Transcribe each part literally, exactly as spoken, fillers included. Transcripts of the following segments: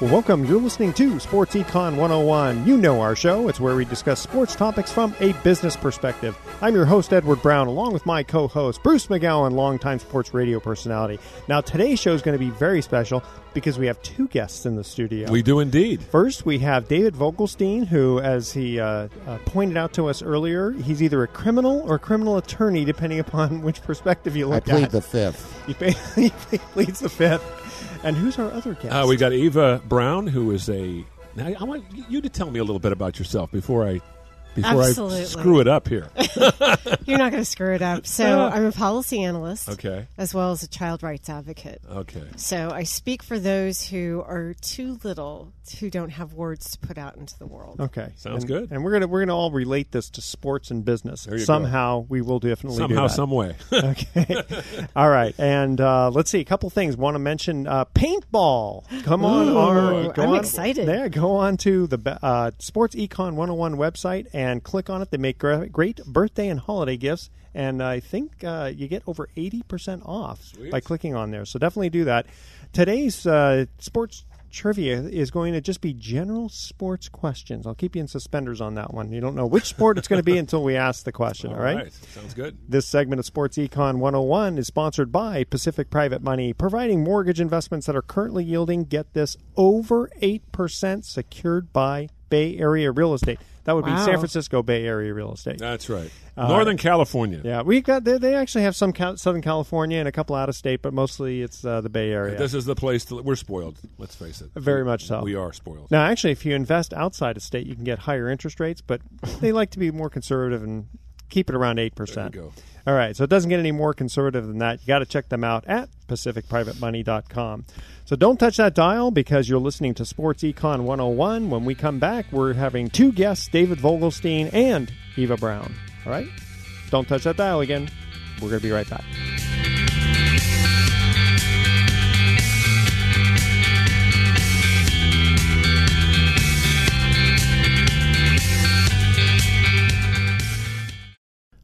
Welcome. You're listening to Sports Econ one oh one. You know our show. It's where we discuss sports topics from a business perspective. I'm your host, Edward Brown, along with my co-host, Bruce McGowan, longtime sports radio personality. Now, today's show is going to be very special because we have two guests in the studio. We do indeed. First, we have David Vogelstein, who, as he uh, uh, pointed out to us earlier, he's either a criminal or a criminal attorney, depending upon which perspective you look at. I plead at. the fifth. He, he pleads the fifth. And who's our other guest? Uh, we got Eva Brown, who is a... Now, I want you to tell me a little bit about yourself before I before Absolutely. I screw it up here. You're not going to screw it up. So I'm a policy analyst, okay, as well as a child rights advocate. Okay. So I speak for those who are too little, who don't have words to put out into the world. Okay. Sounds and, good. And we're going to we're gonna all relate this to sports and business. There you Somehow go. we will definitely Somehow, do that. some way. Okay. All right. And uh, let's see. A couple things. Want to mention uh, paintball. Come Ooh, on. Our, go I'm on, excited. There. Go on to the uh, Sports Econ one oh one website and click on it. They make great birthday and holiday gifts. And I think uh, you get over eighty percent off Sweet. by clicking on there. So definitely do that. Today's uh, sports trivia is going to just be general sports questions. I'll keep you in suspenders on that one. You don't know which sport it's going to be until we ask the question. All right? All right. Sounds good. This segment of Sports Econ one oh one is sponsored by Pacific Private Money, providing mortgage investments that are currently yielding, get this, over eight percent secured by Bay Area real estate. That would wow. be San Francisco Bay Area real estate. That's right. Northern uh, California. Yeah, we got. They, they actually have some cal- Southern California and a couple out of state, but mostly it's uh, the Bay Area. Yeah, this is the place to, we're spoiled. Let's face it. Very much so. We are spoiled. Now, actually, if you invest outside of state, you can get higher interest rates, but they like to be more conservative and keep it around eight percent. There you go. All right, so it doesn't get any more conservative than that. You got to check them out at Pacific Private Money dot com. So don't touch that dial because you're listening to Sports Econ one oh one. When we come back, we're having two guests, David Vogelstein and Eva Brown. All right? Don't touch that dial again. We're going to be right back.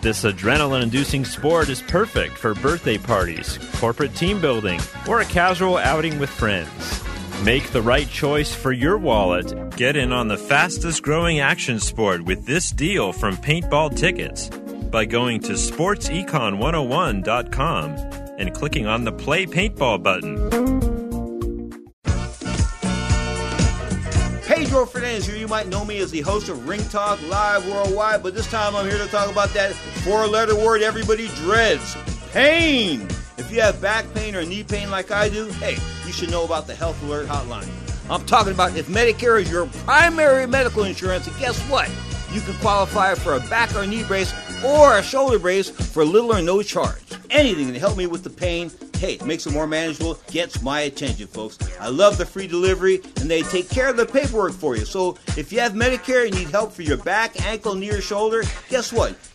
This adrenaline-inducing sport is perfect for birthday parties, corporate team building, or a casual outing with friends. Make the right choice for your wallet. Get in on the fastest-growing action sport with this deal from Paintball Tickets by going to sports econ one oh one dot com and clicking on the Play Paintball button. Pedro Fernandez here. You might know me as the host of Ring Talk Live Worldwide, but this time I'm here to talk about that four-letter word everybody dreads: pain. If you have back pain or knee pain like I do, hey, you should know about the Health Alert Hotline. I'm talking about if Medicare is your primary medical insurance, and guess what? You can qualify for a back or knee brace or a shoulder brace for little or no charge. Anything to help me with the pain, hey, makes it more manageable, gets my attention, folks. I love the free delivery, and they take care of the paperwork for you. So if you have Medicare and need help for your back, ankle, knee, or shoulder, guess what?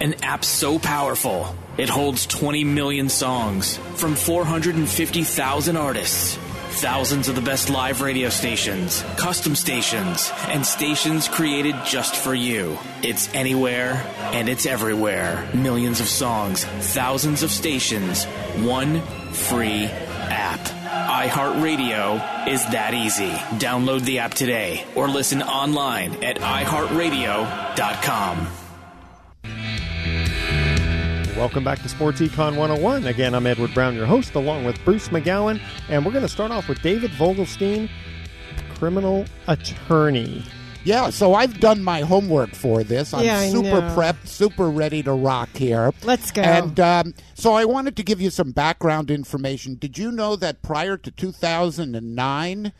an app so powerful, it holds twenty million songs from four hundred fifty thousand artists, thousands of the best live radio stations, custom stations, and stations created just for you. It's anywhere and it's everywhere. Millions of songs, thousands of stations, one free app. iHeartRadio is that easy. Download the app today or listen online at i heart radio dot com. Welcome back to Sports Econ one oh one. Again, I'm Edward Brown, your host, along with Bruce McGowan. And we're going to start off with David Vogelstein, criminal attorney. Yeah, so I've done my homework for this. I'm yeah, super know. prepped, super ready to rock here. Let's go. And um, so I wanted to give you some background information. Did you know that prior to two thousand nine,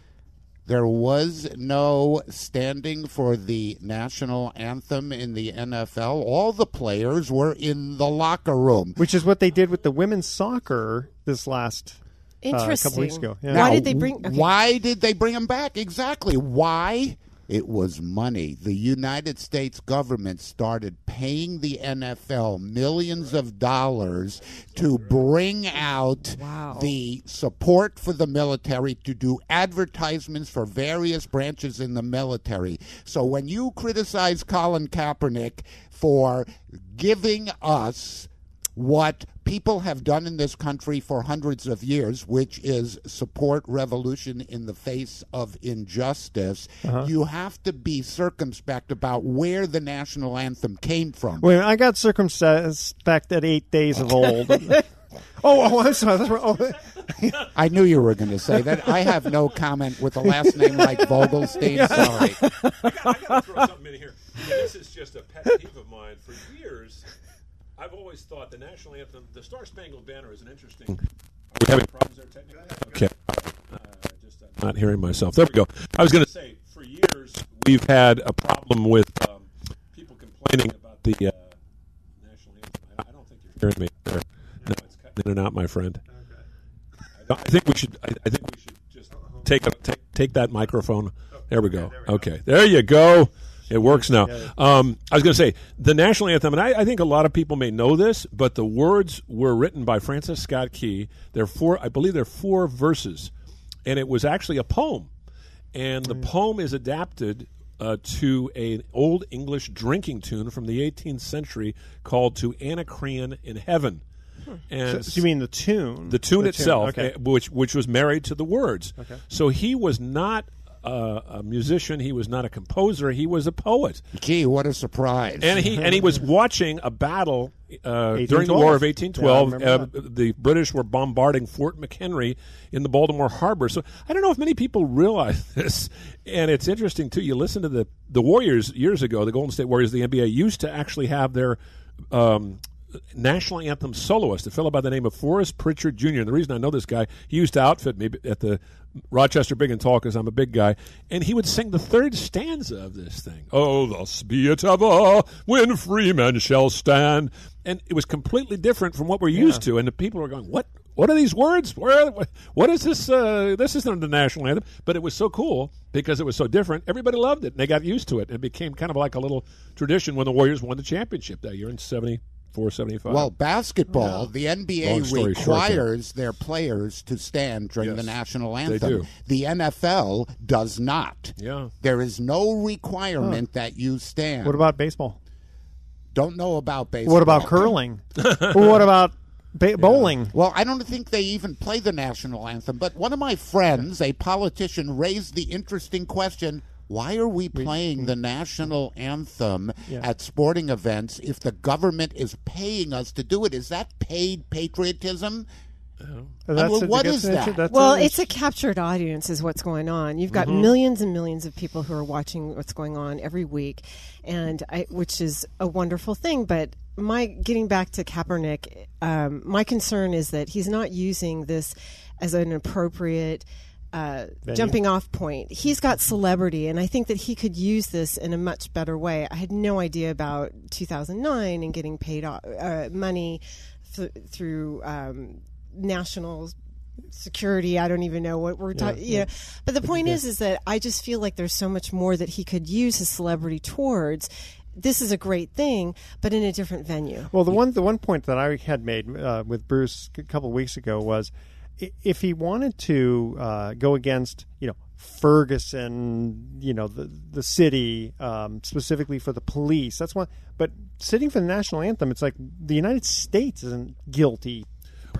there was no standing for the national anthem in the N F L. All the players were in the locker room. Which is what they did with the women's soccer this last uh, couple weeks ago. Yeah. Now, why did they bring okay. Why did they bring them back? Exactly. Why? It was money. The United States government started paying the N F L millions of dollars to bring out wow. the support for the military, to do advertisements for various branches in the military. So when you criticize Colin Kaepernick for giving us what people have done in this country for hundreds of years, which is support revolution in the face of injustice, uh-huh. you have to be circumspect about where the national anthem came from. Wait, I got circumspect at eight days of old. oh, oh, I'm sorry. Oh. I knew you were going to say that. I have no comment with a last name like Vogelstein. Sorry. I got, I got to throw something in here. This is just a pet peeve of mine for years. I've always thought the national anthem, the Star Spangled Banner, is an interesting. Are we having problems there technically? Okay. Uh, just, I'm not hearing myself. There we go. I was going to say, for years, we've had a problem with um, people complaining about the uh, national anthem. I don't think you're hearing me there. No, it's cutting in and out, my friend. I think we should. I, I think we should just take a, take take that microphone. There we go. Okay. There you go. It works now. Um, I was going to say, the national anthem, and I, I think a lot of people may know this, but the words were written by Francis Scott Key. There are four, I believe there are four verses, and it was actually a poem. And the poem is adapted uh, to an old English drinking tune from the eighteenth century called "To Anna Crean in Heaven." And so, so you mean the tune? The tune the itself, tune. Okay. which which was married to the words. Okay. So he was not... Uh, a musician. He was not a composer. He was a poet. Gee, what a surprise! And he and he was watching a battle uh, during the War of eighteen twelve. Yeah, uh, the British were bombarding Fort McHenry in the Baltimore Harbor. So I don't know if many people realize this. And it's interesting too. You listen to the the Warriors years ago. The Golden State Warriors, the N B A, used to actually have their um, national anthem soloist, a fellow by the name of Forrest Pritchard Junior And the reason I know this guy, he used to outfit me at the Rochester Big and Tall because I'm a big guy, and he would sing the third stanza of this thing. Oh, thus be it ever when free men shall stand. And it was completely different from what we're yeah. used to, and the people were going, what? What are these words? Where, what is this? Uh, this is not the national anthem. But it was so cool because it was so different. Everybody loved it, and they got used to it. It became kind of like a little tradition when the Warriors won the championship that year in seventy-four seventy-five. Well, basketball, yeah. the N B A requires their players to stand during yes, the national anthem. They do. The N F L does not. Yeah. There is no requirement huh. that you stand. What about baseball? Don't know about baseball. What about curling? Or what about... Ba- bowling. Yeah. Well, I don't think they even play the national anthem, but one of my friends, a politician, raised the interesting question, why are we playing the national anthem yeah. at sporting events if the government is paying us to do it? Is that paid patriotism? Oh, well, a, what is that? That's well, a, it's a captured audience is what's going on. You've got mm-hmm. millions and millions of people who are watching what's going on every week, and I, which is a wonderful thing. But my getting back to Kaepernick, um, my concern is that he's not using this as an appropriate uh, jumping off point. He's got celebrity, and I think that he could use this in a much better way. I had no idea about two thousand nine and getting paid uh, money th- through... Um, national security. I don't even know what we're talking. Yeah, yeah. yeah. But the point yeah. is, is that I just feel like there's so much more that he could use his celebrity towards. This is a great thing, but in a different venue. Well, the one, the one point that I had made uh, with Bruce a couple of weeks ago was if he wanted to uh, go against, you know, Ferguson, you know, the the city, um, specifically for the police, that's one. But sitting for the national anthem, it's like the United States isn't guilty.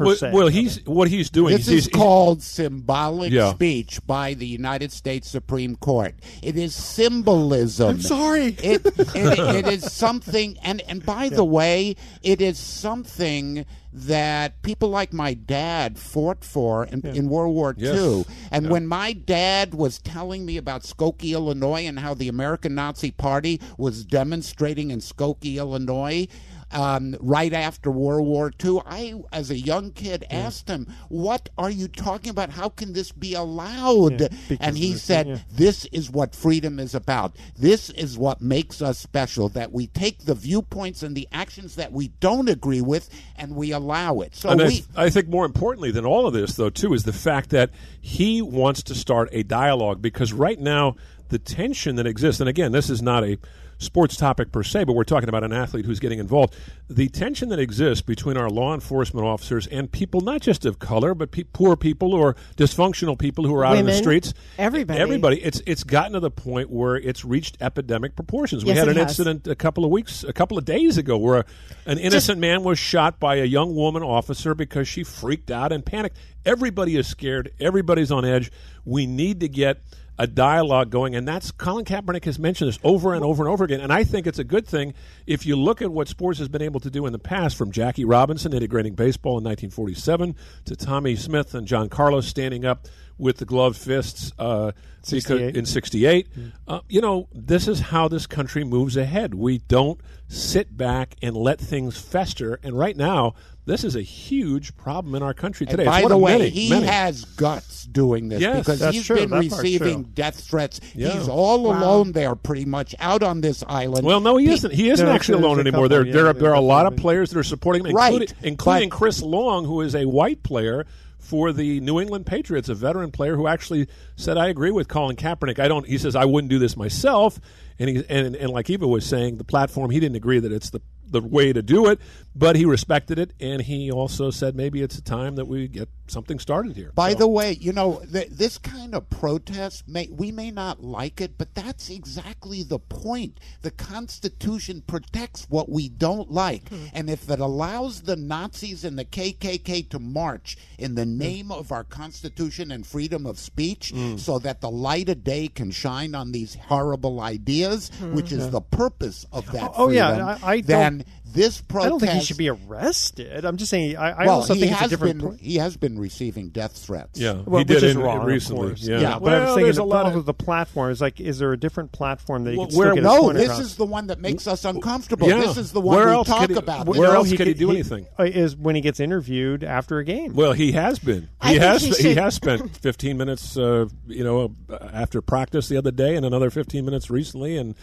Well, well, he's what he's doing. This he's, is he's, called symbolic yeah. speech by the United States Supreme Court. It is symbolism. I'm sorry. It, it, it is something, and, and by yeah. the way, it is something that people like my dad fought for in, yeah. in World War yes. two. And yeah. when my dad was telling me about Skokie, Illinois, and how the American Nazi Party was demonstrating in Skokie, Illinois, Um, right after World War two, I, as a young kid, yeah. asked him, what are you talking about? How can this be allowed? Yeah, and he said, yeah. this is what freedom is about. This is what makes us special, that we take the viewpoints and the actions that we don't agree with, and we allow it. So we, I, th- I think more importantly than all of this, though, too, is the fact that he wants to start a dialogue, because right now the tension that exists, and again, this is not a sports topic per se, but we're talking about an athlete who's getting involved. The tension that exists between our law enforcement officers and people not just of color, but pe- poor people or dysfunctional people who are out in the streets. Everybody. Everybody. It's it's gotten to the point where it's reached epidemic proportions. We yes, had an has. incident a couple of weeks, a couple of days ago where a, an innocent just, man was shot by a young woman officer because she freaked out and panicked. Everybody is scared. Everybody's on edge. We need to get a dialogue going, and that's Colin Kaepernick has mentioned this over and over and over again, and I think it's a good thing if you look at what sports has been able to do in the past, from Jackie Robinson integrating baseball in nineteen forty-seven to Tommie Smith and John Carlos standing up with the gloved fists uh, in sixty-eight. Mm-hmm. Uh, you know, this is how this country moves ahead. We don't sit back and let things fester, and right now, this is a huge problem in our country today. And by the way, many, he many. has guts doing this yes, because he's true. been that receiving death threats. Yeah. He's all wow. alone there, pretty much, out on this island. Well, no, he, he isn't. He isn't actually alone anymore. Couple, there, yeah, there, are, there are a lot of players that are supporting him, right, including, including but, Chris Long, who is a white player for the New England Patriots, a veteran player who actually said, I agree with Colin Kaepernick. I don't. He says, I wouldn't do this myself. And, he, and, and like Eva was saying, the platform, he didn't agree that it's the the way to do it, but he respected it, and he also said maybe it's a time that we get something started here. By so. the way, you know, th- this kind of protest, may, we may not like it, but that's exactly the point. The Constitution protects what we don't like, mm-hmm. and if it allows the Nazis and the K K K to march in the name mm-hmm. of our Constitution and freedom of speech mm-hmm. so that the light of day can shine on these horrible ideas, mm-hmm. which is yeah. the purpose of that oh, freedom, oh, yeah, I, I then This protest. I don't think he should be arrested. I'm just saying. I, I well, also think it's a different. Been, he has been receiving death threats. Yeah, well, he did which is in, wrong, recently. Of yeah. yeah, but well, I was thinking the, a lot of the platform is like, is there a different platform that he well, could still get his point across? No, this is the one that makes us uncomfortable. Yeah. This is the one where we talk he, about. Where, where else he could he do he, anything? Is when he gets interviewed after a game. Well, he has been. He I has. He, he has spent fifteen minutes, uh, you know, after practice the other day, and another fifteen minutes recently, and.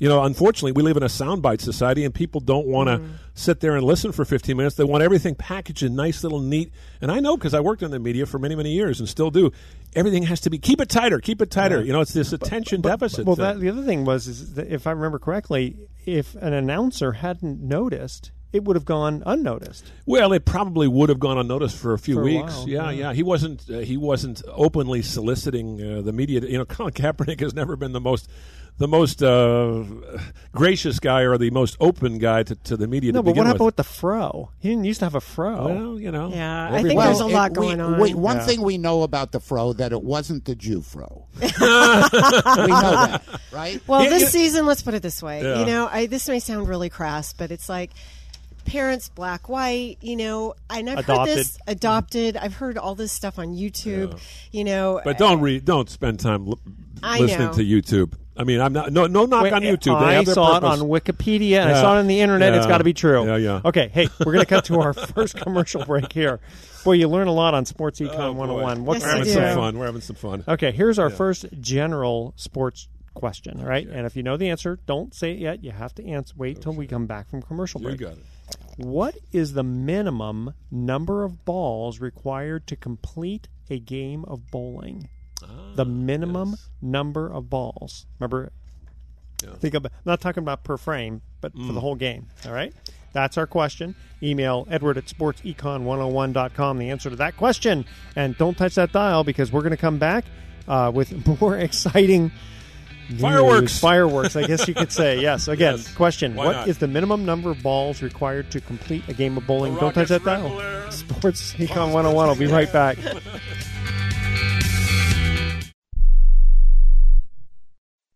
You know, unfortunately, we live in a soundbite society, and people don't want to mm. sit there and listen for fifteen minutes. They want everything packaged in nice, little, neat. And I know because I worked in the media for many, many years and still do. Everything has to be, keep it tighter, keep it tighter. Yeah. You know, it's this attention but, but, deficit Well, thing. That, the other thing was, is that if I remember correctly, if an announcer hadn't noticed, it would have gone unnoticed. Well, it probably would have gone unnoticed for a few for a weeks. While, yeah, yeah, yeah. He wasn't. Uh, he wasn't openly soliciting uh, the media. You know, Colin Kaepernick has never been the most, the most uh, gracious guy or the most open guy to, to the media. No, to but begin what happened with. with the fro? He didn't used to have a fro. Well, you know. Yeah, I think well, there's a lot it, going we, on. We, one yeah. thing we know about the fro that it wasn't the Jew fro. We know that, right? Well, it, this it, season, let's put it this way. Yeah. You know, I, this may sound really crass, but it's like. Parents, black, white, you know, and I've adopted. heard this adopted. I've heard all this stuff on YouTube, yeah. you know. But don't read, don't spend time li- listening know. to YouTube. I mean, I'm not no no knock Wait, on YouTube. They I have their saw purpose. It on Wikipedia and yeah. I saw it on the internet. Yeah. It's got to be true. Yeah, yeah. Okay, hey, we're gonna cut to our first commercial break here. Boy, you learn a lot on Sports Econ oh, one oh one. What yes, we're having some fun. We're having some fun. Okay, here's our yeah. first general sports. Question, all right? Okay. And if you know the answer, don't say it yet. You have to answer. Wait okay. till we come back from commercial break. You got it. What is the minimum number of balls required to complete a game of bowling? Ah, the minimum yes. number of balls. Remember, yeah. think about. I'm not talking about per frame, but mm. for the whole game, all right? That's our question. Email Edward at sports econ one oh one dot com, the answer to that question. And don't touch that dial because we're going to come back uh, with more exciting News. Fireworks. Fireworks, I guess you could say. Yes. Again, yes. question. Why what not? is the minimum number of balls required to complete a game of bowling? The Don't touch that dial. Sports Econ one oh one. I'll be right back.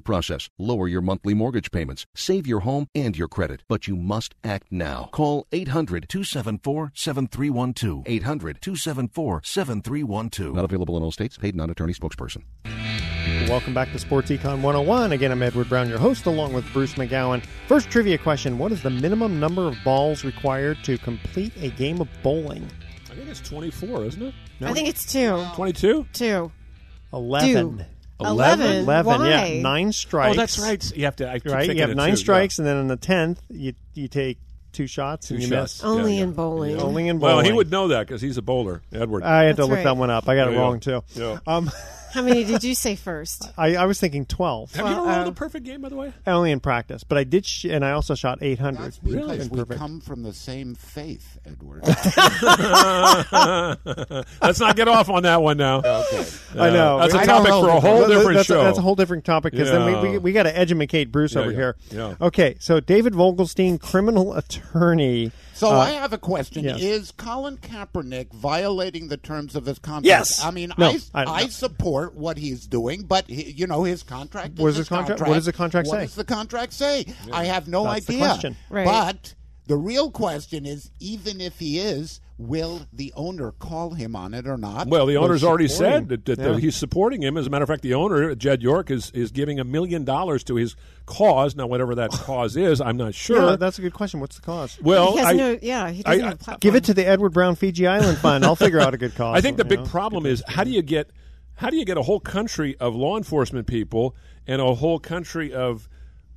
process, lower your monthly mortgage payments, save your home and your credit, but you must act now. Call eight hundred, two seven four, seven three one two. eight hundred, two seven four, seven three one two. Not available in all states. Paid non-attorney spokesperson. Welcome back to Sports Econ one oh one. Again, I'm Edward Brown, your host, along with Bruce McGowan. First trivia question. What is the minimum number of balls required to complete a game of bowling? I think it's twenty-four, isn't it? No? I think it's two. twenty-two? Two. eleven. Two. eleven? eleven, Why? Yeah. Nine strikes. Oh, that's right. You have to. I keep right? You have nine two, strikes, yeah. And then on the tenth, you you take two shots two and you shots. miss. Only yeah, in yeah. bowling. Yeah. Only in bowling. Well, he would know that because he's a bowler, Edward. I had that's to look right. that one up. I got yeah, it wrong, yeah. too. Yeah. Um, How many did you say first? I, I was thinking twelve. Have well, you ever rolled uh, a perfect game, by the way? Only in practice, but I did, sh- and I also shot eight hundred. That's because we come from the same faith, Edward. Let's not get off on that one now. Okay. Uh, I know. That's a topic for a whole different that's show. A, that's a whole different topic because yeah. then we we, we got to edumacate Bruce yeah, over yeah. here. Yeah. Okay, so David Vogelstein, criminal attorney. So uh, I have a question. Yes. Is Colin Kaepernick violating the terms of his contract? Yes. I mean, no, I, I, I support what he's doing, but, he, you know, his contract is what is his contract. contract. What does the contract what say? What does the contract say? Yeah. I have no That's idea. The question. Right. But the real question is, even if he is, will the owner call him on it or not? Well, the owner's already said that, that, yeah. that he's supporting him. As a matter of fact, the owner, Jed York, is, is giving a million dollars to his cause. Now, whatever that cause is, I'm not sure. Yeah, that's a good question. What's the cause? Well, he has I, no, yeah, he doesn't I, have a platform. Give it to the Edward Brown Fiji Island Fund. I'll figure out a good cause. I think the big know? problem is how do you get how do you get a whole country of law enforcement people and a whole country of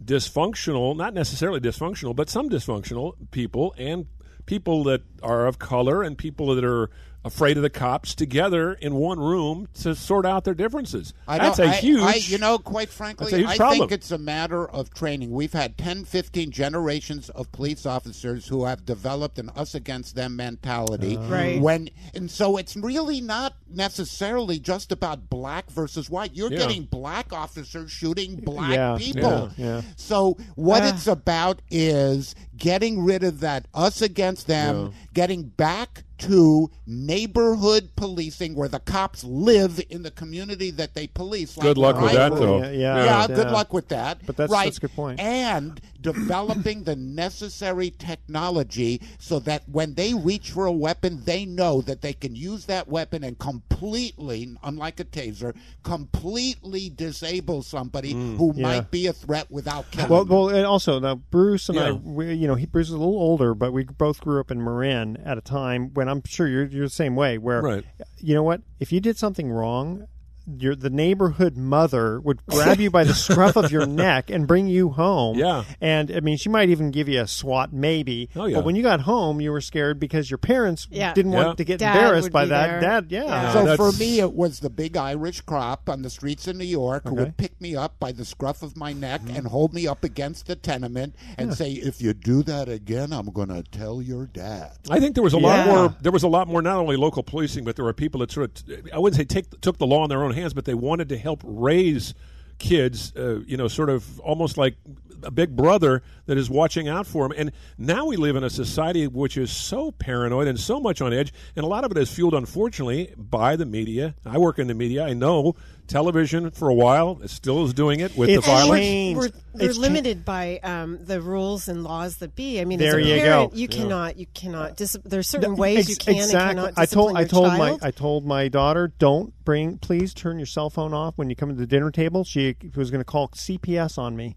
dysfunctional, not necessarily dysfunctional, but some dysfunctional people and people that are of color and people that are afraid of the cops together in one room to sort out their differences. I that's a I, huge I, You know, quite frankly, I problem. think it's a matter of training. We've had ten, fifteen generations of police officers who have developed an us-against-them mentality. Uh, right. When, and so it's really not necessarily just about black versus white. You're yeah. getting black officers shooting black yeah, people. Yeah, yeah. So what uh, it's about is getting rid of that us-against-them, yeah. getting back to neighborhood policing where the cops live in the community that they police. Like good luck with that, room. though. Yeah, yeah, yeah, yeah, good luck with that. But that's, right. that's a good point. And developing the necessary technology so that when they reach for a weapon, they know that they can use that weapon and completely, unlike a taser, completely disable somebody mm, who yeah. might be a threat without killing well, them. Well, and also, now, Bruce and yeah. I, we, you know, he, Bruce is a little older, but we both grew up in Marin at a time when I'm sure you're, you're the same way, where, right. you know what, if you did something wrong, your the neighborhood mother would grab you by the scruff of your neck and bring you home. Yeah. And, I mean, she might even give you a swat, maybe. Oh, yeah. But when you got home, you were scared because your parents yeah. didn't yeah. want to get Dad embarrassed by that. There. Dad, yeah. yeah so that's... for me, it was the big Irish crop on the streets in New York okay. who would pick me up by the scruff of my neck mm-hmm. and hold me up against the tenement and yeah. say, if you do that again, I'm going to tell your dad. I think there was a yeah. lot more, there was a lot more, not only local policing, but there were people that sort of, I wouldn't say take, took the law in their own hands, but they wanted to help raise kids, uh, you know, sort of almost like a big brother that is watching out for them. And now we live in a society which is so paranoid and so much on edge, and a lot of it is fueled, unfortunately, by the media. I work in the media. I know television for a while. It still is doing it with it's the violence. We're, we're, we're limited changed. by um, the rules and laws that be. I mean, there as a you parent, go. you yeah. cannot, you cannot. Dis- there's certain the, ways ex- you can exactly. and cannot discipline I told, your I told child. My, I told my daughter, don't bring, please turn your cell phone off when you come to the dinner table. She was going to call C P S on me.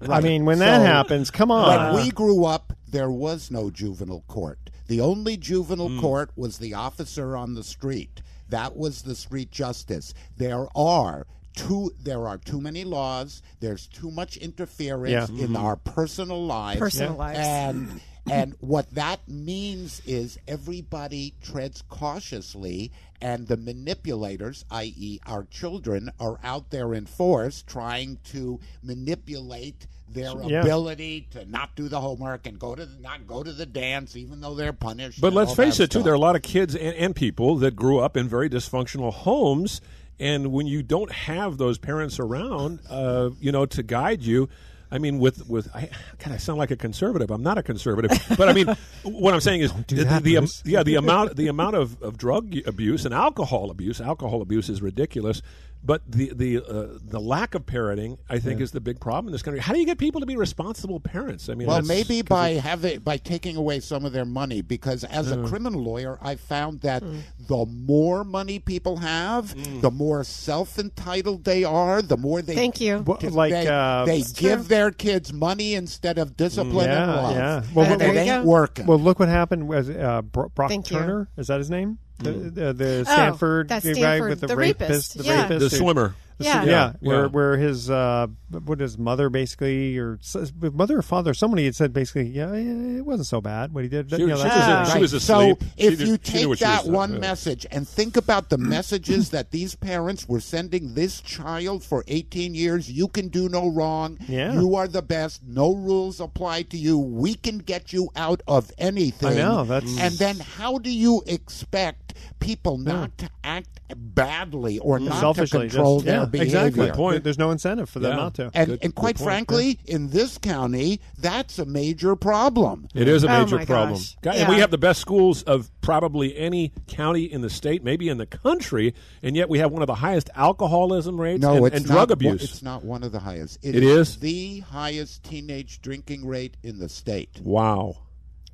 Right. I mean, when so, that happens, come on. When we grew up, there was no juvenile court. The only juvenile mm. court was the officer on the street. That was the street justice. There are too, there are too many laws. There's too much interference yeah. mm-hmm. in our personal lives. Personal yeah. lives. And, and what that means is everybody treads cautiously, and the manipulators, that is our children, are out there in force trying to manipulate their yeah. ability to not do the homework and go to the, not go to the dance, even though they're punished. But let's face it, stuff. too, there are a lot of kids and, and people that grew up in very dysfunctional homes, and when you don't have those parents around, uh, you know, to guide you, I mean, with with I, God, I sound like a conservative. I'm not a conservative, but I mean, what I'm saying is the, that, the um, yeah the amount the amount of, of drug abuse and alcohol abuse. Alcohol abuse is ridiculous, but the the uh, the lack of parenting, I think, yeah. is the big problem in this country. How do you get people to be responsible parents? I mean, well, maybe by having by taking away some of their money, because as uh, a criminal lawyer, I found that uh, the more money people have, mm. the more self entitled they are. The more they thank you, they, like they, uh, they give true. their kids money instead of discipline yeah, and love. Yeah. Well, and it ain't working. Well, look what happened with uh, Bro- Brock Thank Turner. You. Is that his name? Mm. The, the, the Stanford, oh, Stanford guy with the, the rapist. rapist. The, yeah. rapist the swimmer. Yeah. Yeah. yeah, where where his uh, what his mother basically or mother or father, somebody had said basically, yeah, it wasn't so bad what he did. She, you know, she, was, a, she right. was asleep. So if did, you take that one doing. message and think about the messages that these parents were sending this child for eighteen years, you can do no wrong. Yeah. You are the best. No rules apply to you. We can get you out of anything. I know, that's... And then how do you expect people not yeah. to act badly or not Selfishly, to control just, their yeah, behavior? Exactly. Good point. There's no incentive for them yeah. not to. And, good, and quite frankly, yeah. in this county, that's a major problem. It is a major oh problem. God, yeah. And we have the best schools of probably any county in the state, maybe in the country, and yet we have one of the highest alcoholism rates no, and, it's and not, drug abuse. It's not one of the highest. It, it is, is the highest teenage drinking rate in the state. Wow.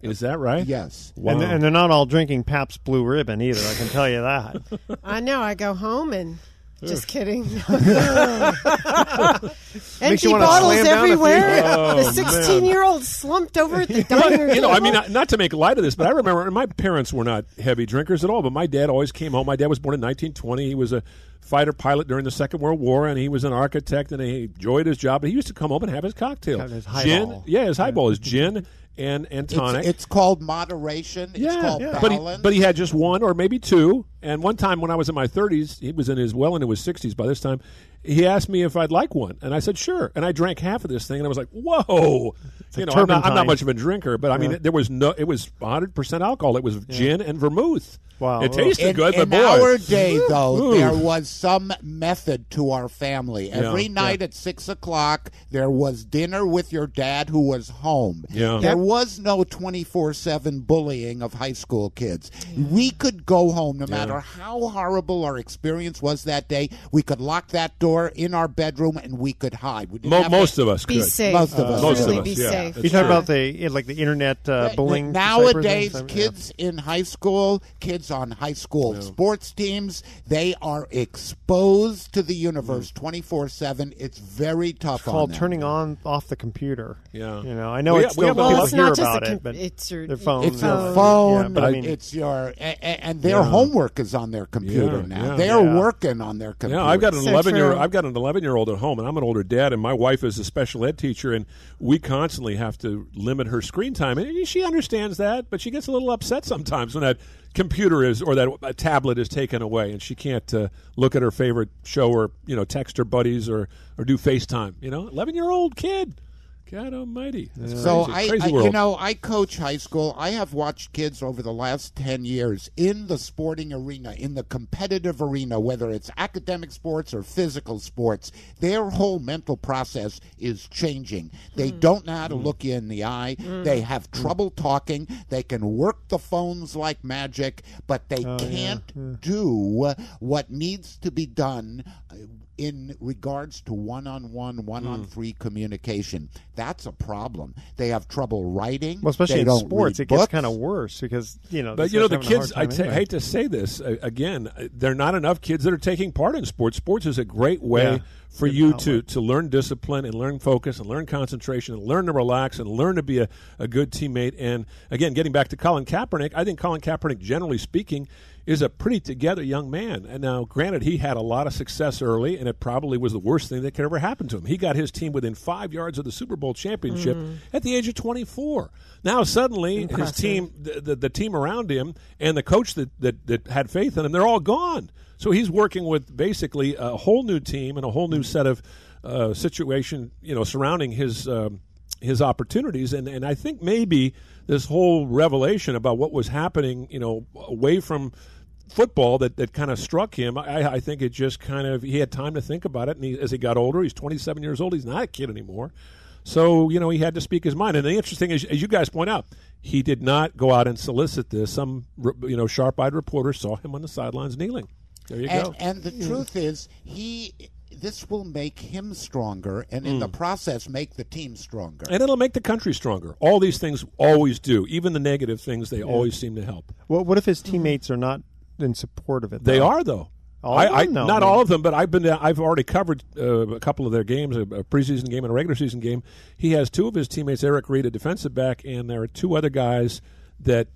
Is that right? Yes. Wow. And, and they're not all drinking Pabst Blue Ribbon either, I can tell you that. I know. I go home and... Just kidding. Empty bottles everywhere. Oh, the sixteen-year-old slumped over at the diner. You know, I mean, not to make light of this, but I remember my parents were not heavy drinkers at all, but my dad always came home. My dad was born in nineteen twenty. He was a fighter pilot during the Second World War, and he was an architect, and he enjoyed his job. But he used to come home and have his cocktail. His gin, yeah, his highball is gin. And, and tonic. It's, it's called moderation. It's yeah, called yeah. balance. But he, but he had just one or maybe two. And one time when I was in my thirties, he was in his well into his sixties by this time, he asked me if I'd like one. And I said, sure. And I drank half of this thing. And I was like, whoa. It's you know, I'm not, I'm not much of a drinker. But, I mean, yeah. there was no, it was one hundred percent alcohol. It was yeah. gin and vermouth. Wow. It tasted in, good, in but boy. In our day, though, there was some method to our family. Every yeah, night yeah. at six o'clock, there was dinner with your dad who was home. Yeah. There was no twenty-four seven bullying of high school kids. Yeah. We could go home no matter yeah. how horrible our experience was that day. We could lock that door in our bedroom and we could hide. We Mo- most to, of us could. Be safe. Most of uh, us. Most really of us, be yeah. safe. You talk about the, like the internet uh, bullying. Nowadays, cyber, kids yeah. in high school, kids on high school no. sports teams, they are exposed to the universe twenty-four seven. It's very tough. It's called on them. turning on off the computer. Yeah, you know, I know well, it's yeah, still well, people it's hear about com- it, but it's your, their phone. It's your phone. phone. Yeah, but I mean, it's your and, and their yeah. homework is on their computer yeah, now. Yeah, they are yeah. working on their computer. Yeah, I've got an so eleven true. year I've got an eleven year old at home, and I'm an older dad, and my wife is a special ed teacher, and we constantly have to limit her screen time, and she understands that, but she gets a little upset sometimes when that computer is or that a tablet is taken away, and she can't uh, look at her favorite show or you know text her buddies or or do FaceTime. You know, eleven-year-old kid. God Almighty! That's so crazy. I, crazy I world. You know, I coach high school. I have watched kids over the last ten years in the sporting arena, in the competitive arena, whether it's academic sports or physical sports. Their whole mental process is changing. They mm. don't know how to mm. look you in the eye. Mm. They have trouble talking. They can work the phones like magic, but they oh, can't yeah. Yeah. do what needs to be done in regards to one-on-one, one-on-three mm. communication. That's a problem. They have trouble writing. Well, especially in sports, it gets kind of worse because, you know. But, you know, the kids, I t- anyway. hate to say this, uh, again, there are not enough kids that are taking part in sports. Sports is a great way yeah. for Good you to, to learn discipline and learn focus and learn concentration and learn to relax and learn to be a, a good teammate. And, again, getting back to Colin Kaepernick, I think Colin Kaepernick, generally speaking, is a pretty together young man. And now, granted, he had a lot of success early, and it probably was the worst thing that could ever happen to him. He got his team within five yards of the Super Bowl championship mm-hmm. at the age of twenty-four. Now, suddenly, impressive. his team, the, the, the team around him and the coach that, that, that had faith in him, they're all gone. So he's working with basically a whole new team and a whole new set of uh, situation, you know, surrounding his um, his opportunities. And, and I think maybe this whole revelation about what was happening, you know, away from football that, that kind of struck him, I, I think it just kind of, he had time to think about it. And he, as he got older, he's twenty-seven years old. He's not a kid anymore. So, you know, he had to speak his mind. And the interesting is, as you guys point out, he did not go out and solicit this. Some, you know, sharp-eyed reporter saw him on the sidelines kneeling. There you and, go. And the mm. truth is, he this will make him stronger, and in mm. the process, make the team stronger. And it'll make the country stronger. All these things always do. Even the negative things, they yeah. always seem to help. Well, what if his teammates are not in support of it? Though? They are, though. All I, I, no, not man. all of them, but I've been. I've already covered uh, a couple of their games, a, a preseason game and a regular season game. He has two of his teammates, Eric Reed, a defensive back, and there are two other guys that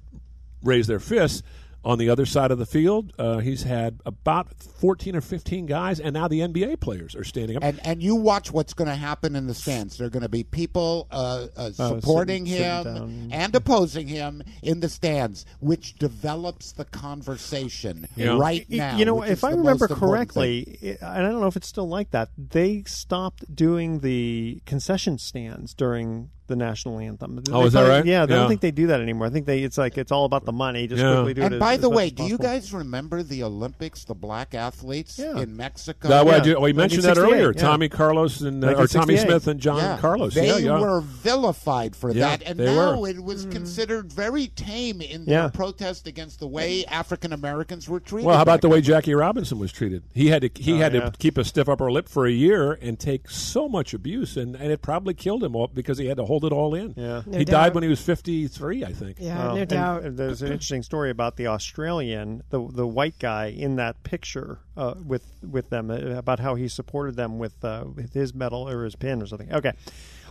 raise their fists. On the other side of the field, uh, he's had about fourteen or fifteen guys, and now the N B A players are standing up. And, and you watch what's going to happen in the stands. There are going to be people uh, uh, supporting uh, sitting, him sitting and opposing him in the stands, which develops the conversation yeah. right now. You know, if I remember correctly, and I don't know if it's still like that, they stopped doing the concession stands during the national anthem. Oh, they is that right? Yeah, they yeah. don't think they do that anymore. I think they it's like it's all about the money. Just yeah. quickly do and it. And by as, the as way, do you guys remember the Olympics, the black athletes yeah. in Mexico? That yeah. do, we mentioned that earlier. Yeah. Tommy Carlos and uh, or Tommie Smith and John yeah. Carlos. They yeah, yeah. were vilified for yeah, that, and now were. it was mm. considered very tame in yeah. their protest against the way yeah. African Americans were treated. Well, how about the way Jackie Robinson was treated? He had to he oh, had yeah. to keep a stiff upper lip for a year and take so much abuse, and and it probably killed him all because he had to hold Hold it all in. Yeah. No he doubt. died when he was fifty-three, I think. Yeah, um, no doubt. There's an interesting story about the Australian, the the white guy in that picture uh, with with them, uh, about how he supported them with, uh, with his medal or his pin or something. Okay,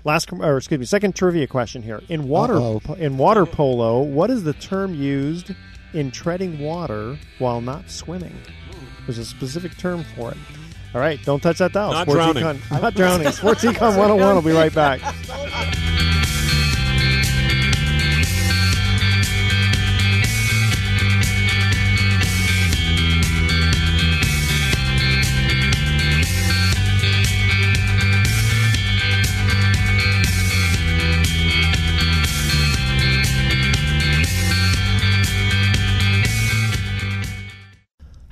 last or excuse me, second trivia question here. In water po- in water polo, what is the term used in treading water while not swimming? There's a specific term for it. All right, don't touch that dial. Not Sports drowning. Econ, not drowning. Sports Econ one oh one. We'll be right back.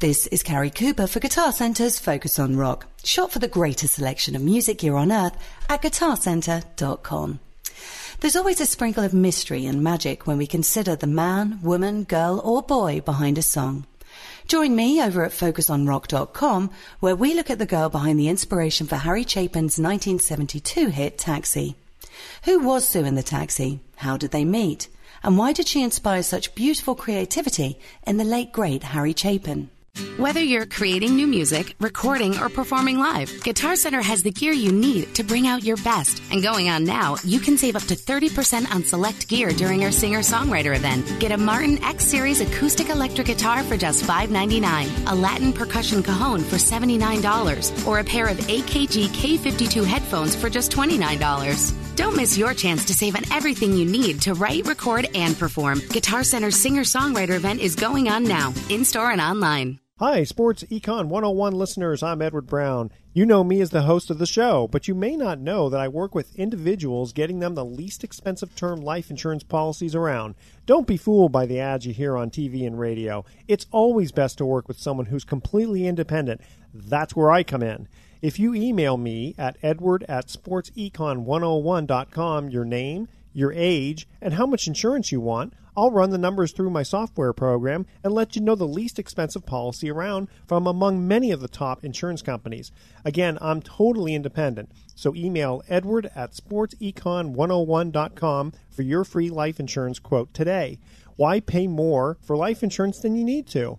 This is Carrie Cooper for Guitar Center's Focus on Rock. Shop for the greatest selection of music gear on earth at guitar center dot com. There's always a sprinkle of mystery and magic when we consider the man, woman, girl, or boy behind a song. Join me over at focus on rock dot com, where we look at the girl behind the inspiration for Harry Chapin's nineteen seventy-two hit Taxi. Who was Sue in the taxi? How did they meet? And why did she inspire such beautiful creativity in the late, great Harry Chapin? Whether you're creating new music, recording, or performing live, Guitar Center has the gear you need to bring out your best. And going on now, you can save up to thirty percent on select gear during our singer-songwriter event. Get a Martin X Series acoustic electric guitar for just five dollars and ninety-nine cents, a Latin percussion cajon for seventy-nine dollars, or a pair of A K G K fifty-two headphones for just twenty-nine dollars. Don't miss your chance to save on everything you need to write, record, and perform. Guitar Center's Singer-Songwriter event is going on now, in-store and online. Hi, Sports Econ one oh one listeners. I'm Edward Brown. You know me as the host of the show, but you may not know that I work with individuals getting them the least expensive term life insurance policies around. Don't be fooled by the ads you hear on T V and radio. It's always best to work with someone who's completely independent. That's where I come in. If you email me at edward at sports econ one oh one dot com, your name, your age, and how much insurance you want, I'll run the numbers through my software program and let you know the least expensive policy around from among many of the top insurance companies. Again, I'm totally independent, so email edward at sports econ one oh one dot com for your free life insurance quote today. Why pay more for life insurance than you need to?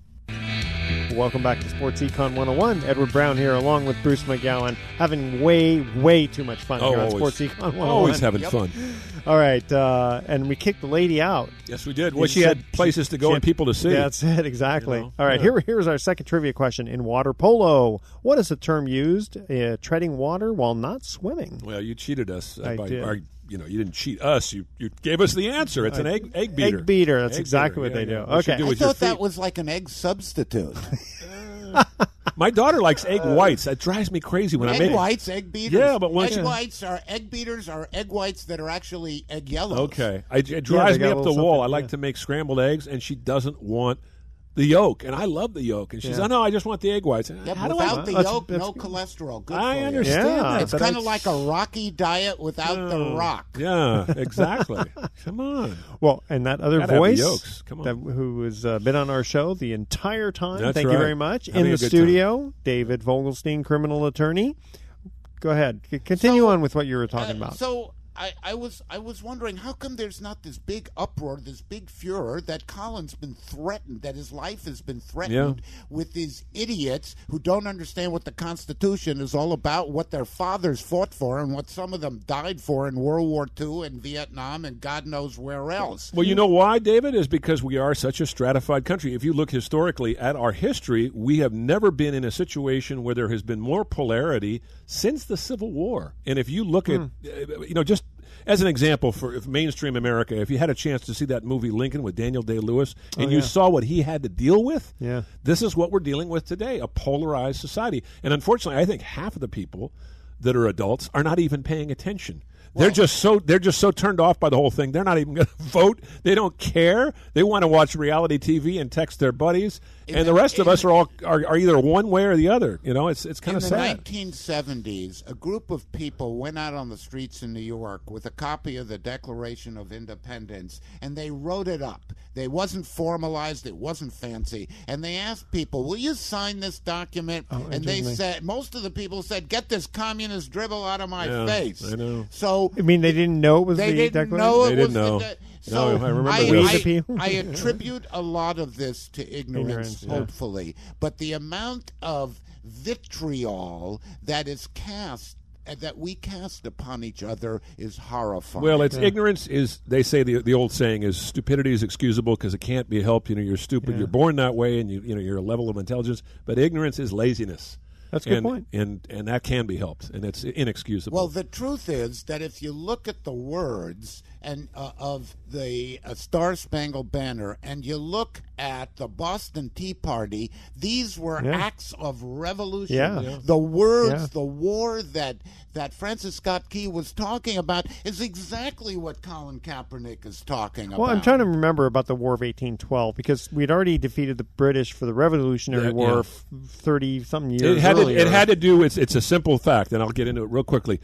Welcome back to Sports Econ one oh one. Edward Brown here along with Bruce McGowan, having way, way too much fun oh, here on Sports Econ one oh one. Always having yep. fun. All right, uh, and we kicked the lady out. Yes, we did. Well, she, she had places to go had, and people to see. That's it, exactly. You know? All right, yeah. here here's our second trivia question. In water polo, what is the term used? Uh, treading water while not swimming. Well, you cheated us. Uh, I by, did. Our, you know, you didn't cheat us. You you gave us the answer. It's an egg egg beater. Egg beater. That's egg exactly beater. what yeah, they yeah. do. Okay. I thought that was like an egg substitute. My daughter likes egg whites. That drives me crazy when egg I make egg whites, it. egg beaters. Yeah, but once egg you... whites are egg beaters are egg whites that are actually egg yellows. Okay, I, it drives yeah, me up the wall. Yeah. I like to make scrambled eggs, and she doesn't want the yolk, and I love the yolk, and she's yeah. oh no, I just want the egg whites. Yeah, How without do I, the yolk, that's, no that's, cholesterol. Good I for understand. You. Yeah, that, it's kind of like a Rocky diet without uh, the rock. Yeah, exactly. Come on. Well, and that other voice, Come on. That, who has uh, been on our show the entire time. That's Thank right. you very much. Having In the studio, time. David Vogelstein, criminal attorney. Go ahead, continue so, on with what you were talking uh, about. So. I, I was I was wondering how come there's not this big uproar, this big furor that Colin's been threatened, that his life has been threatened yeah. with these idiots who don't understand what the Constitution is all about, what their fathers fought for, and what some of them died for in World War Two and Vietnam and God knows where else. Well, you know why, David? Is because we are such a stratified country. If you look historically at our history, we have never been in a situation where there has been more polarity since the Civil War. And if you look mm. at, you know, just as an example for mainstream America, if you had a chance to see that movie Lincoln with Daniel Day-Lewis and oh, yeah. you saw what he had to deal with, yeah. this is what we're dealing with today, a polarized society. And unfortunately, I think half of the people that are adults are not even paying attention. Well, they're just so they're just so turned off by the whole thing. They're not even going to vote. They don't care. They want to watch reality T V and text their buddies. And the, the rest of us are all are, are either one way or the other. You know, it's it's kind of sad. In the nineteen seventies, a group of people went out on the streets in New York with a copy of the Declaration of Independence, and they wrote it up. They wasn't formalized. It wasn't fancy. And they asked people, will you sign this document? Oh, and they said, most of the people said, get this communist dribble out of my yeah, face. I know. So, I mean, they didn't know it was the Declaration? Know it they was didn't know. The de- So no, I, remember I, I, I attribute a lot of this to ignorance, ignorance hopefully. Yeah. But the amount of vitriol that is cast, uh, that we cast upon each other is horrifying. Well, it's yeah. ignorance is, they say the the old saying is stupidity is excusable because it can't be helped. You know, you're stupid, yeah. you're born that way, and you you know, you're a level of intelligence. But ignorance is laziness. That's a good and, point. And, and that can be helped, and it's inexcusable. Well, the truth is that if you look at the words and uh, of the uh, Star Spangled Banner and you look at the Boston Tea Party, these were yeah. acts of revolution. Yeah. Yeah. The words, yeah. the war that that Francis Scott Key was talking about is exactly what Colin Kaepernick is talking well, about. Well, I'm trying to remember about the War of eighteen twelve because we'd already defeated the British for the Revolutionary yeah, War thirty-something yeah. years it had earlier. To, it had to do, it's, it's a simple fact, and I'll get into it real quickly.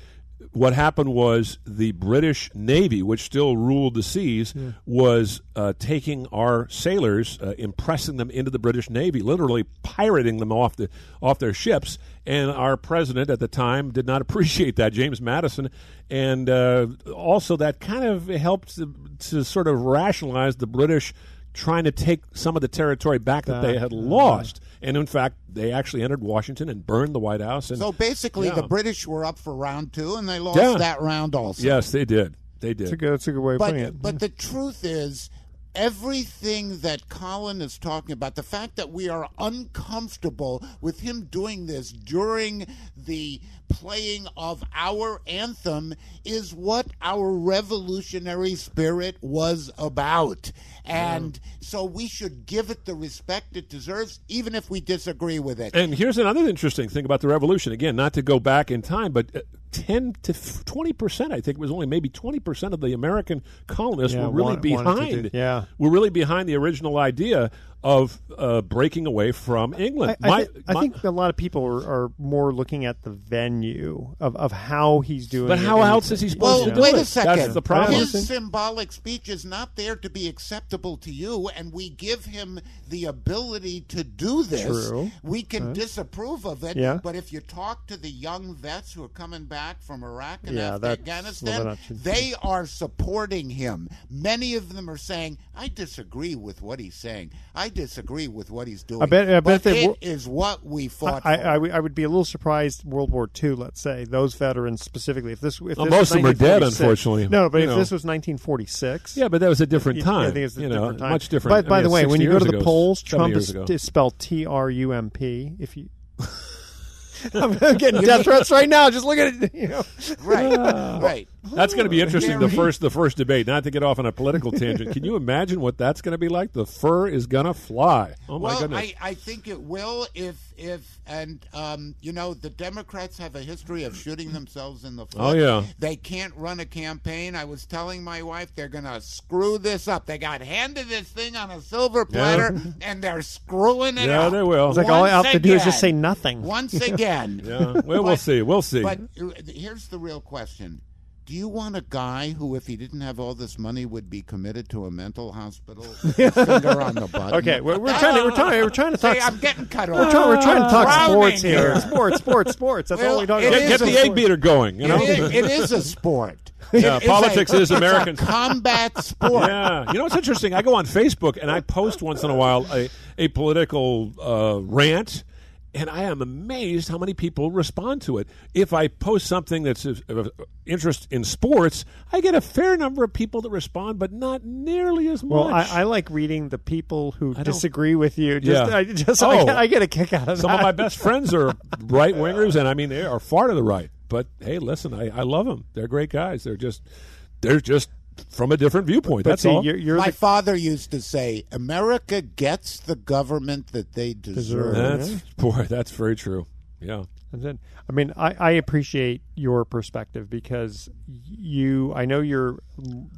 What happened was the British Navy, which still ruled the seas, yeah. was uh, taking our sailors, uh, impressing them into the British Navy, literally pirating them off the off their ships. And our president at the time did not appreciate that, James Madison. And uh, also that kind of helped to, to sort of rationalize the British trying to take some of the territory back that, that they had lost. And, in fact, they actually entered Washington and burned the White House. And, so, basically, yeah. the British were up for round two, and they lost yeah. that round also. Yes, they did. They did. That's a good, that's a good way of but, putting it. But yeah. the truth is, everything that Colin is talking about, the fact that we are uncomfortable with him doing this during the playing of our anthem, is what our revolutionary spirit was about. And yeah. so we should give it the respect it deserves, even if we disagree with it. And here's another interesting thing about the revolution. Again, not to go back in time, but ten to twenty percent, I think it was only maybe twenty percent of the American colonists yeah, were really want, behind. Do, yeah. Were really behind the original idea of uh, breaking away from England. I, I, my, th- I my, think a lot of people are, are more looking at the venue of, of how he's doing but it. But how else is he supposed well, to do it? Well, wait a second. That's the problem. His symbolic speech is not there to be acceptable to you, and we give him the ability to do this. True. We can uh, disapprove of it, yeah. but if you talk to the young vets who are coming back from Iraq and yeah, Afghanistan, they are supporting him. Many of them are saying, I disagree with what he's saying. I I disagree with what he's doing. I bet, I bet but they, it is what we fought I, for. I, I, I would be a little surprised World War Two, let's say, those veterans specifically. If this, if well, this most of them are dead, unfortunately. No, but you if know. this was nineteen forty-six. Yeah, but that was a different time. I think it's a you different know, time. Much different. But, by I mean, the way, when you go to ago, the polls, Trump is, is spelled T R U M P. If you... I'm getting death threats right now. Just look at it. You know. Right, uh, right. That's going to be interesting. The first, the first debate. Not to get off on a political tangent. Can you imagine what that's going to be like? The fur is going to fly. Oh my well, goodness! I, I think it will. If if and um, you know, the Democrats have a history of shooting themselves in the foot. Oh yeah. They can't run a campaign. I was telling my wife they're going to screw this up. They got handed this thing on a silver platter, yeah. and they're screwing it yeah, up. Yeah, they will. It's like all I have to do is just say nothing. Once again. Yeah, well, but, we'll see. We'll see. But here's the real question. Do you want a guy who, if he didn't have all this money, would be committed to a mental hospital? Finger on the button. Okay, we're, we're, trying, to, we're, trying, we're trying to talk. See, I'm getting cut off. We're, try, we're trying to talk Browning sports here. here. Sports, sports, sports. That's well, all we're talking about. Get, get the egg beater going. You know? it, is, it is a sport. Yeah, is politics a, is American. It's a combat sport. Yeah. You know what's interesting? I go on Facebook and I post once in a while a, a political uh, rant. And I am amazed how many people respond to it. If I post something that's of interest in sports, I get a fair number of people that respond, but not nearly as well, much. Well, I, I like reading the people who I disagree with you. Just, yeah. I, just, oh, I, get, I get a kick out of some that. Some of my best friends are right-wingers, and I mean, they are far to the right. But, hey, listen, I, I love them. They're great guys. They're just, they're just from a different viewpoint. But that's see, all. You're, you're My the... father used to say, "America gets the government that they deserve." That's, yeah. Boy, that's very true. Yeah. And then, I mean, I, I appreciate your perspective because you, I know you're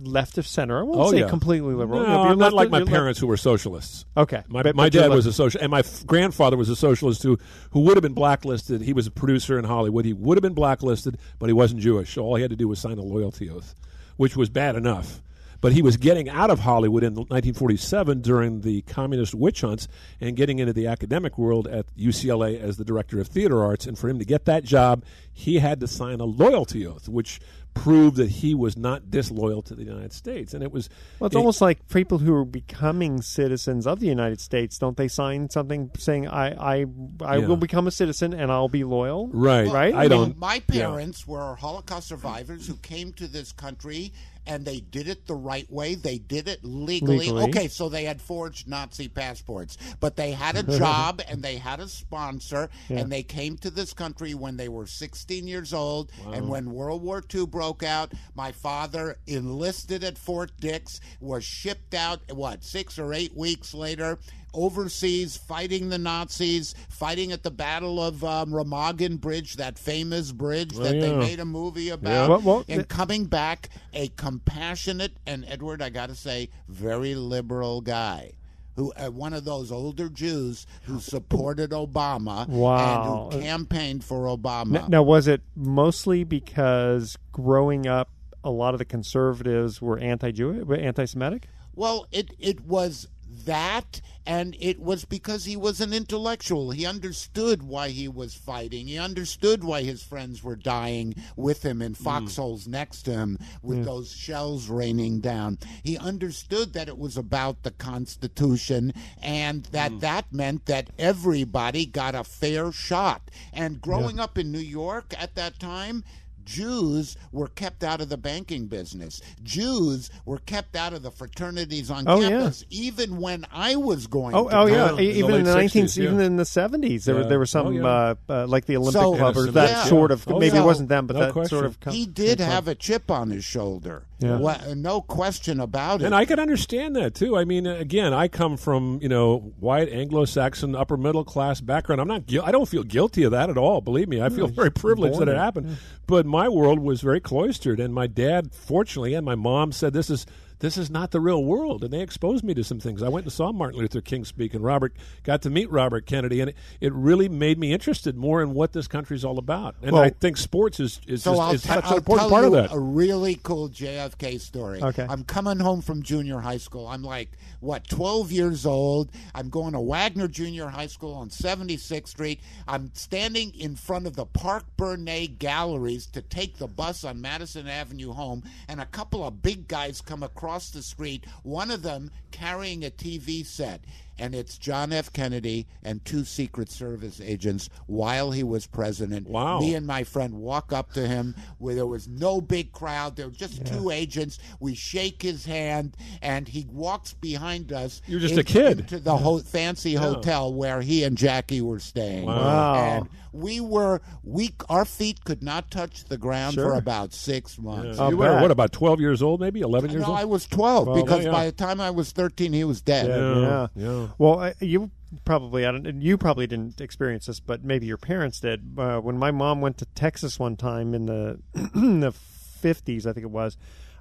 left of center. I won't oh, say yeah. completely liberal. No, no, I'm not like my parents left. who were socialists. Okay. My, but, my but dad was a socialist, and my f- grandfather was a socialist who, who would have been blacklisted. He was a producer in Hollywood. He would have been blacklisted, but he wasn't Jewish. So all he had to do was sign a loyalty oath, which was bad enough. But he was getting out of Hollywood in nineteen forty-seven during the communist witch hunts and getting into the academic world at U C L A as the director of theater arts. And for him to get that job, he had to sign a loyalty oath, which proved that he was not disloyal to the United States. And it was... Well, it's it, almost like people who are becoming citizens of the United States, don't they sign something saying, I I, I yeah. will become a citizen and I'll be loyal? Right. Well, right? I, I don't... Mean, my parents yeah. were Holocaust survivors who came to this country and they did it the right way. They did it legally. legally. Okay, so they had forged Nazi passports, but they had a job and they had a sponsor, yeah. and they came to this country when they were sixteen years old, wow. and when World War Two broke out, my father enlisted at Fort Dix, was shipped out, what, six or eight weeks later, overseas, fighting the Nazis, fighting at the Battle of um, Remagen Bridge, that famous bridge well, that yeah. they made a movie about, yeah. well, well, and coming back a compassionate and, Edward, I got to say, very liberal guy. Who, uh, one of those older Jews who supported Obama wow. and who campaigned for Obama. Now, now, was it mostly because growing up, a lot of the conservatives were anti-Jewish, anti-Semitic? Well, it, it was that, and it was because he was an intellectual. He understood why he was fighting. He understood why his friends were dying with him in foxholes mm. next to him with yeah. those shells raining down. He understood that it was about the Constitution and that mm. that meant that everybody got a fair shot. And growing yeah. up in New York at that time, Jews were kept out of the banking business. Jews were kept out of the fraternities on oh, campus, yeah. even when I was going oh, to oh, college. Yeah. Even in the nineteenth, yeah. even in the seventies, there, yeah. were, there were some, oh, yeah. uh, uh, like the Olympic so, Club, or yeah. that yeah. sort of, oh, maybe so, it wasn't them, but no that question. sort of. Com- he did have a chip on his shoulder. Yeah. Well, no question about it. And I could understand that, too. I mean, again, I come from, you know, white Anglo-Saxon, upper-middle-class background. I'm not gu- I don't feel guilty of that at all, believe me. I feel yeah, very privileged boring. that it happened. Yeah. But my world was very cloistered, and my dad, fortunately, and my mom said, this is this is not the real world, and they exposed me to some things. I went and saw Martin Luther King speak, and Robert got to meet Robert Kennedy, and it, it really made me interested more in what this country's all about. And well, I think sports is, is, so just, is t- such I'll an important part of that. A really cool J F K story. Okay. I'm coming home from junior high school. I'm like, what, twelve years old. I'm going to Wagner Junior High School on seventy-sixth Street. I'm standing in front of the Park Bernay Galleries to take the bus on Madison Avenue home, and a couple of big guys come across Across the street, one of them carrying a T V set, and it's John F. Kennedy and two Secret Service agents while he was president. Wow. Me and my friend walk up to him where there was no big crowd. There were just yeah. two agents. We shake his hand, and he walks behind us. You're just in, a kid. Into the ho- fancy yeah. hotel where he and Jackie were staying. Wow. And we were, we, our feet could not touch the ground sure. for about six months. Yeah. You were, what, about twelve years old, maybe? eleven years no, old? No, I was twelve, twelve because yeah, yeah. by the time I was thirteen, he was dead. Yeah, yeah. yeah. Well, I, you probably I don't. You probably didn't experience this, but maybe your parents did. Uh, when my mom went to Texas one time in the the fifties, I think it was.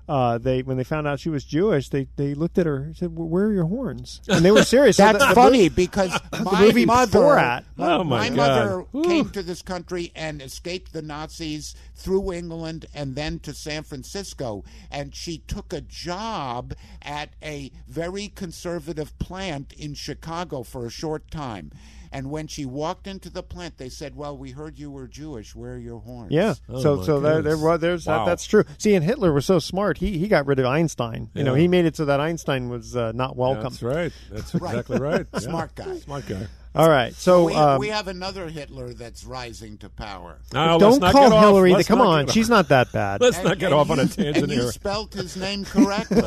Uh, they when they found out she was Jewish, they, they looked at her and said, "Where are your horns?" And they were serious. That's so the, the funny movie, because my mother, oh my my mother came to this country and escaped the Nazis through England and then to San Francisco, and she took a job at a very conservative plant in Chicago for a short time. And when she walked into the plant, they said, "Well, we heard you were Jewish. Where are your horns?" Yeah. Oh, so so there, there, there's wow. that, that's true. See, and Hitler was so smart. He he got rid of Einstein. Yeah. You know, he made it so that Einstein was uh, not welcome. That's right. That's exactly right. Yeah. Smart guy. Smart guy. All right. So we, um, we have another Hitler that's rising to power. No, don't not call Hillary. The, come on. She's not that bad. Let's and, not get off you, on a tangent and here. You spelt his name correctly.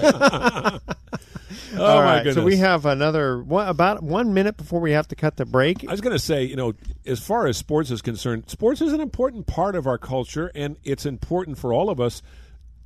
Oh, all right, my goodness. So we have another one, about one minute before we have to cut the break. I was going to say, you know, as far as sports is concerned, sports is an important part of our culture, and it's important for all of us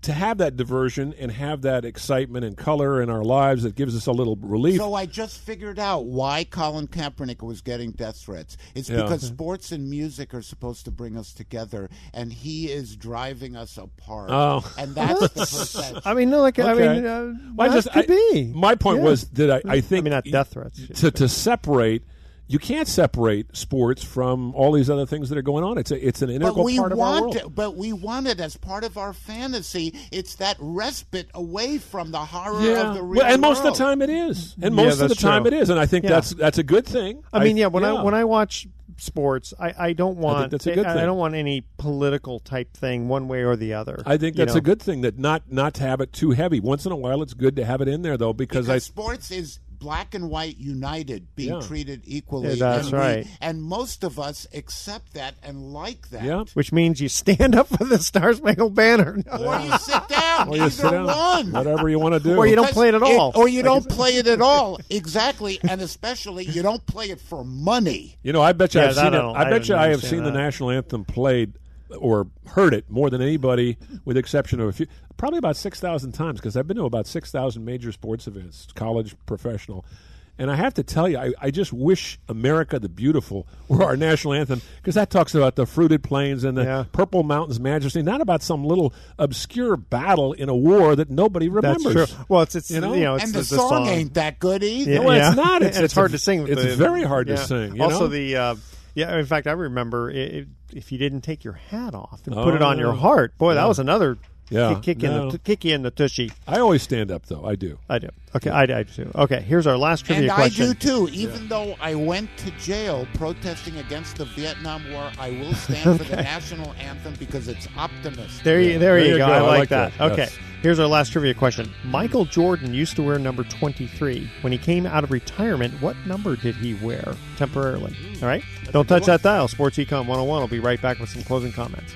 to have that diversion and have that excitement and color in our lives that gives us a little relief. So I just figured out why Colin Kaepernick was getting death threats. It's yeah. because sports and music are supposed to bring us together, and he is driving us apart. Oh. And that's the perception. I mean, no, like, okay. I mean, uh, well, that just, could I, be. My point yeah. was that I, I think... I mean, not death threats. To, to separate... You can't separate sports from all these other things that are going on. It's a, it's an integral part of our world. It, but we want it as part of our fantasy. It's that respite away from the horror yeah. of the real well, and world. And most of the time it is. And most yeah, of the time true. it is. And I think yeah. that's that's a good thing. I, I mean, yeah, when yeah. I when I watch sports, I, I don't want I think that's a good I, thing. I don't want any political type thing one way or the other. I think that's you know? a good thing that not not to have it too heavy. Once in a while, it's good to have it in there though because, because I sports is. Black and white united, being yeah. treated equally. Yeah, that's and we, right. And most of us accept that and like that. Yep. Which means you stand up for the Star Spangled Banner. No. Or you sit down. Or you sit down. One. Whatever you want to do. Or you don't play it at all. It, or you don't play it at all. Exactly. And especially, you don't play it for money. You know, I bet you yeah, I've seen it. I, I bet you I have seen that. the national anthem played or heard it more than anybody, with the exception of a few, probably about six thousand times, because I've been to about six thousand major sports events, college, professional. And I have to tell you, I, I just wish America the Beautiful were our national anthem, because that talks about the fruited plains and the yeah. purple mountains' majesty, not about some little obscure battle in a war that nobody remembers. That's true. Well, it's, it's you know, you know it's, and the, the, the song, song ain't that good either. Yeah. No, yeah. it's not. It's, it's, it's hard to sing. It's the, very hard yeah. to sing. You also, know? the uh, yeah. In fact, I remember it, it, if you didn't take your hat off and oh. put it on your heart, boy, yeah. that was another. Yeah, kick, kick, no. in the, kick in the tushy. I always stand up, though. I do. I do. Okay, I, I do. Okay, here's our last trivia and question. And I do, too. Even yeah. though I went to jail protesting against the Vietnam War, I will stand okay. for the national anthem because it's optimist. There you, there there you go. go. I, I like, like that. that. Okay, yes. Here's our last trivia question. Michael Jordan used to wear number twenty-three. When he came out of retirement, what number did he wear temporarily? Mm. All right? That's Don't touch one. that dial. Sports Econ one oh one. We'll be right back with some closing comments.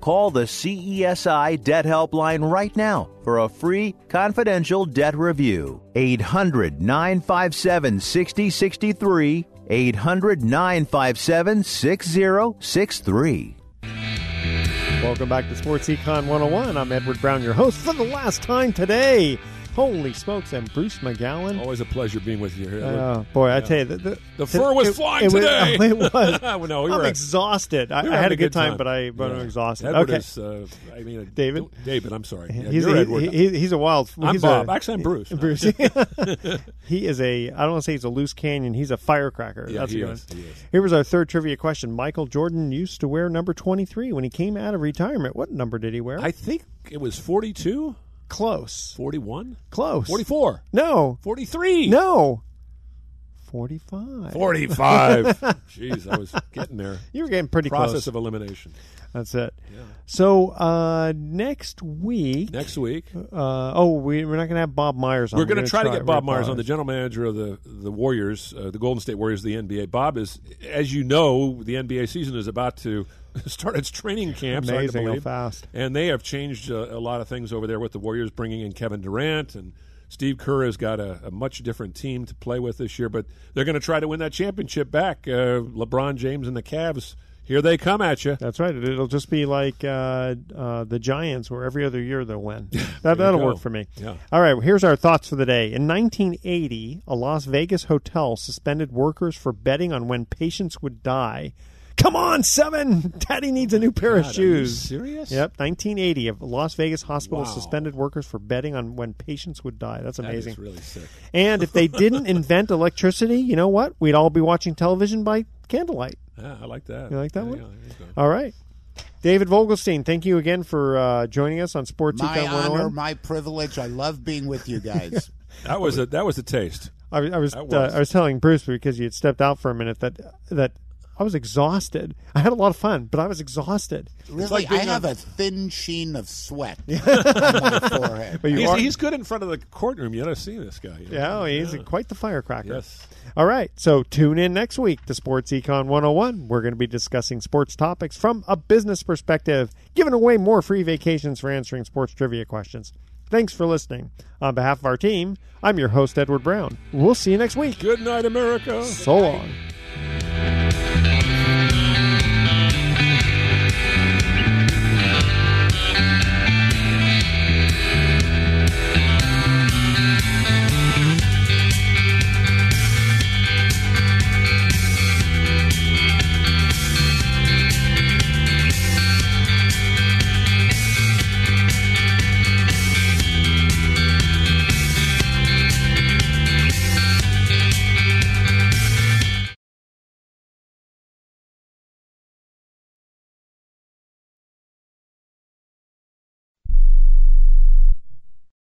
Call the C E S I Debt Helpline right now for a free confidential debt review. eight hundred nine five seven six zero six three. eight hundred nine five seven six zero six three. Welcome back to Sports Econ one oh one. I'm Edward Brown, your host for the last time today. Holy smokes, and Bruce McGowan. Always a pleasure being with you here. Oh, boy, yeah. I tell you. The, the, the fur was it, flying it, today. It was. Well, no, we I'm were, exhausted. I, we I had a good time, time. but, I, but yeah. I'm exhausted. Edward okay. is, uh, I mean, uh, David? David, I'm sorry. Yeah, he's, you're he, Edward. He, he's a wild. I'm he's Bob. A, Actually, I'm Bruce. Bruce. He is a, I don't want to say he's a loose canyon. He's a firecracker. Yeah, That's he is, he is. Here was our third trivia question. Michael Jordan used to wear number twenty-three when he came out of retirement. What number did he wear? I think it was forty-two. Close. forty-one? Close. forty-four? No. forty-three? No. forty-five. forty-five. Jeez, I was getting there. You were getting pretty Process close. Process of elimination. That's it. Yeah. So uh, next week. Next week. Uh, oh, we, we're not going to have Bob Myers on. We're going to try to get Bob Myers on, the general manager of the, the Warriors, uh, the Golden State Warriors, the N B A. Bob is, as you know, the N B A season is about to start its training camps. Amazing how fast. And they have changed uh, a lot of things over there with the Warriors, bringing in Kevin Durant, and Steve Kerr has got a, a much different team to play with this year, but they're going to try to win that championship back. Uh, LeBron James and the Cavs, here they come at you. That's right. It'll just be like uh, uh, the Giants, where every other year they'll win. That, that'll work for me. Yeah. All right, well, here's our thoughts for the day. In nineteen eighty, a Las Vegas hotel suspended workers for betting on when patients would die. Come on, seven! Daddy needs a new pair God, of shoes. Are you serious? Yep. nineteen eighty, a Las Vegas hospital wow. suspended workers for betting on when patients would die. That's amazing. That is really sick. And if they didn't invent electricity, you know what? We'd all be watching television by candlelight. Yeah, I like that. You like that yeah, one? Yeah, all right. David Vogelstein, thank you again for uh, joining us on Sports Econ one oh one. My honor, my privilege. I love being with you guys. that was a, that was a taste. I, I was, was. Uh, I was telling Bruce, because you had stepped out for a minute, that that. I was exhausted. I had a lot of fun, but I was exhausted. Really? Like I have a thin sheen of sweat on my forehead. But you he's, are... he's good in front of the courtroom. You ought to see this guy. You know? Yeah, oh, he's yeah. quite the firecracker. Yes. All right, so tune in next week to Sports Econ one oh one. We're going to be discussing sports topics from a business perspective, giving away more free vacations for answering sports trivia questions. Thanks for listening. On behalf of our team, I'm your host, Edward Brown. We'll see you next week. Good night, America. So long.